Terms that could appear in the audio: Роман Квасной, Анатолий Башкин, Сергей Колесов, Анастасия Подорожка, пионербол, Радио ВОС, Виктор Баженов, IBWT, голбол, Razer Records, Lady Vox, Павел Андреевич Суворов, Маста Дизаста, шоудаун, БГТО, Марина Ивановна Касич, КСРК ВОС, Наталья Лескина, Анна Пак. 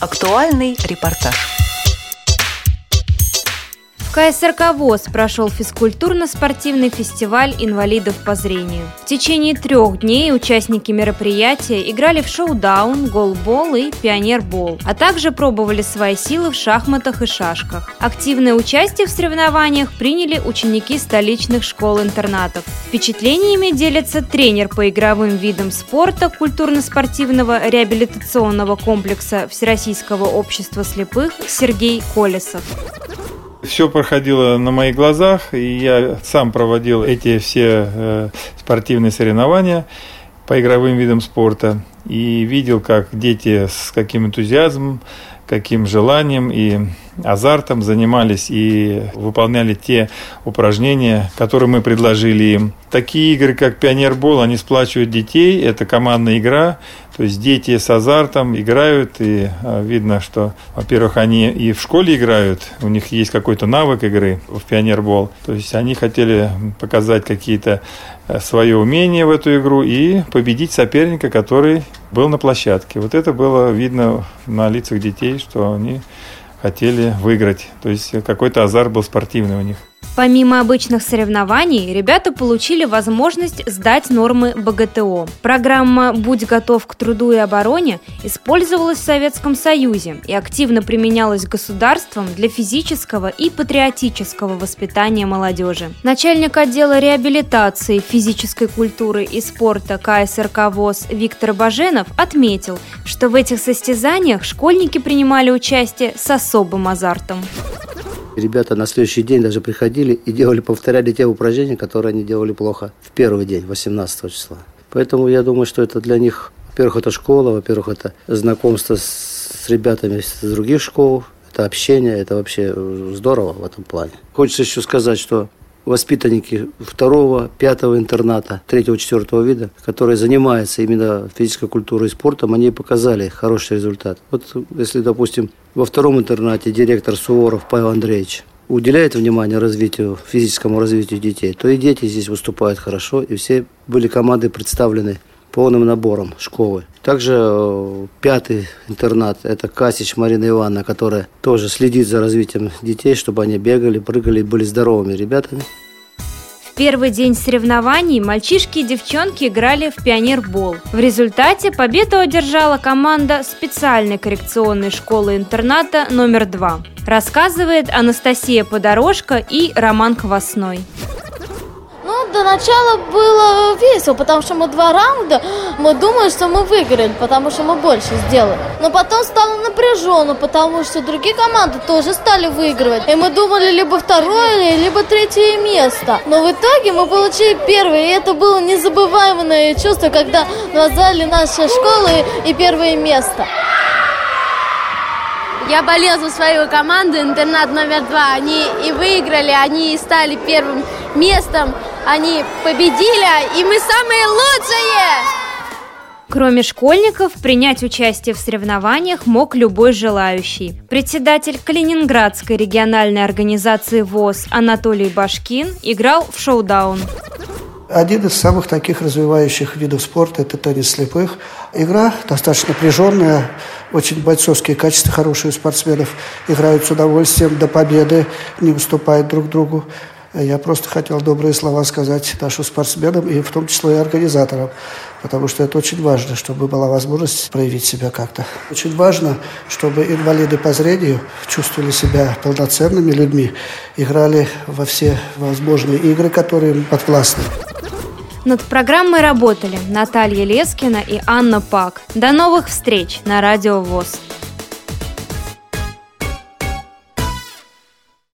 Актуальный репортаж. В КСРК ВОС прошел физкультурно-спортивный фестиваль инвалидов по зрению. В течение 3 дней участники мероприятия играли в шоудаун, голбол и пионербол, а также пробовали свои силы в шахматах и шашках. Активное участие в соревнованиях приняли ученики столичных школ-интернатов. Впечатлениями делится тренер по игровым видам спорта культурно-спортивного реабилитационного комплекса Всероссийского общества слепых Сергей Колесов. Все проходило на моих глазах, и я сам проводил эти все спортивные соревнования по игровым видам спорта и видел, как дети с каким энтузиазмом, каким желанием и азартом занимались и выполняли те упражнения, которые мы предложили им. Такие игры, как пионербол, они сплачивают детей, это командная игра, то есть дети с азартом играют, и видно, что, во-первых, они и в школе играют, у них есть какой-то навык игры в пионербол, то есть они хотели показать какие-то свои умения в эту игру и победить соперника, который был на площадке. Вот это было видно на лицах детей, что они хотели выиграть. То есть какой-то азарт был спортивный у них. Помимо обычных соревнований, ребята получили возможность сдать нормы БГТО. Программа «Будь готов к труду и обороне» использовалась в Советском Союзе и активно применялась государством для физического и патриотического воспитания молодежи. Начальник отдела реабилитации физической культуры и спорта КСРК ВОС Виктор Баженов отметил, что в этих состязаниях школьники принимали участие с особым азартом. Ребята на следующий день даже приходили и повторяли те упражнения, которые они делали плохо в первый день, 18 числа. Поэтому я думаю, что это для них, во-первых, это школа, во-первых, это знакомство с ребятами из других школ, это общение, это вообще здорово в этом плане. Хочется еще сказать, что воспитанники 2-го, 5-го интерната, 3-го, 4-го вида, которые занимаются именно физической культурой и спортом, они показали хороший результат. Вот если, допустим, во 2-м интернате директор Суворов Павел Андреевич уделяет внимание развитию, физическому развитию детей, то и дети здесь выступают хорошо, и все были команды представлены полным набором школы. Также 5-й интернат – это Касич Марина Ивановна, которая тоже следит за развитием детей, чтобы они бегали, прыгали и были здоровыми ребятами. Первый день соревнований мальчишки и девчонки играли в пионербол. В результате победу одержала команда специальной коррекционной школы-интерната номер 2. Рассказывает Анастасия Подорожка и Роман Квасной. До начала было весело, потому что мы 2 раунда, мы думали, что мы выиграли, потому что мы больше сделали. Но потом стало напряженно, потому что другие команды тоже стали выигрывать. И мы думали либо 2-е, либо 3-е место. Но в итоге мы получили 1-е, и это было незабываемое чувство, когда назвали наши школы и 1-е место. Я болела за свою команду, интернат номер 2. Они и выиграли, они и стали 1-м местом. Они победили, и мы самые лучшие! Кроме школьников, принять участие в соревнованиях мог любой желающий. Председатель Калининградской региональной организации ВОС Анатолий Башкин играл в шоудаун. Один из самых таких развивающих видов спорта – это теннис слепых. Игра достаточно напряженная, очень бойцовские качества хорошие у спортсменов. Играют с удовольствием, до победы, не уступают друг другу. Я просто хотел добрые слова сказать нашим спортсменам и в том числе и организаторам, потому что это очень важно, чтобы была возможность проявить себя как-то. Очень важно, чтобы инвалиды по зрению чувствовали себя полноценными людьми, играли во все возможные игры, которые им подвластны. Над программой работали Наталья Лескина и Анна Пак. До новых встреч на Радио ВОС.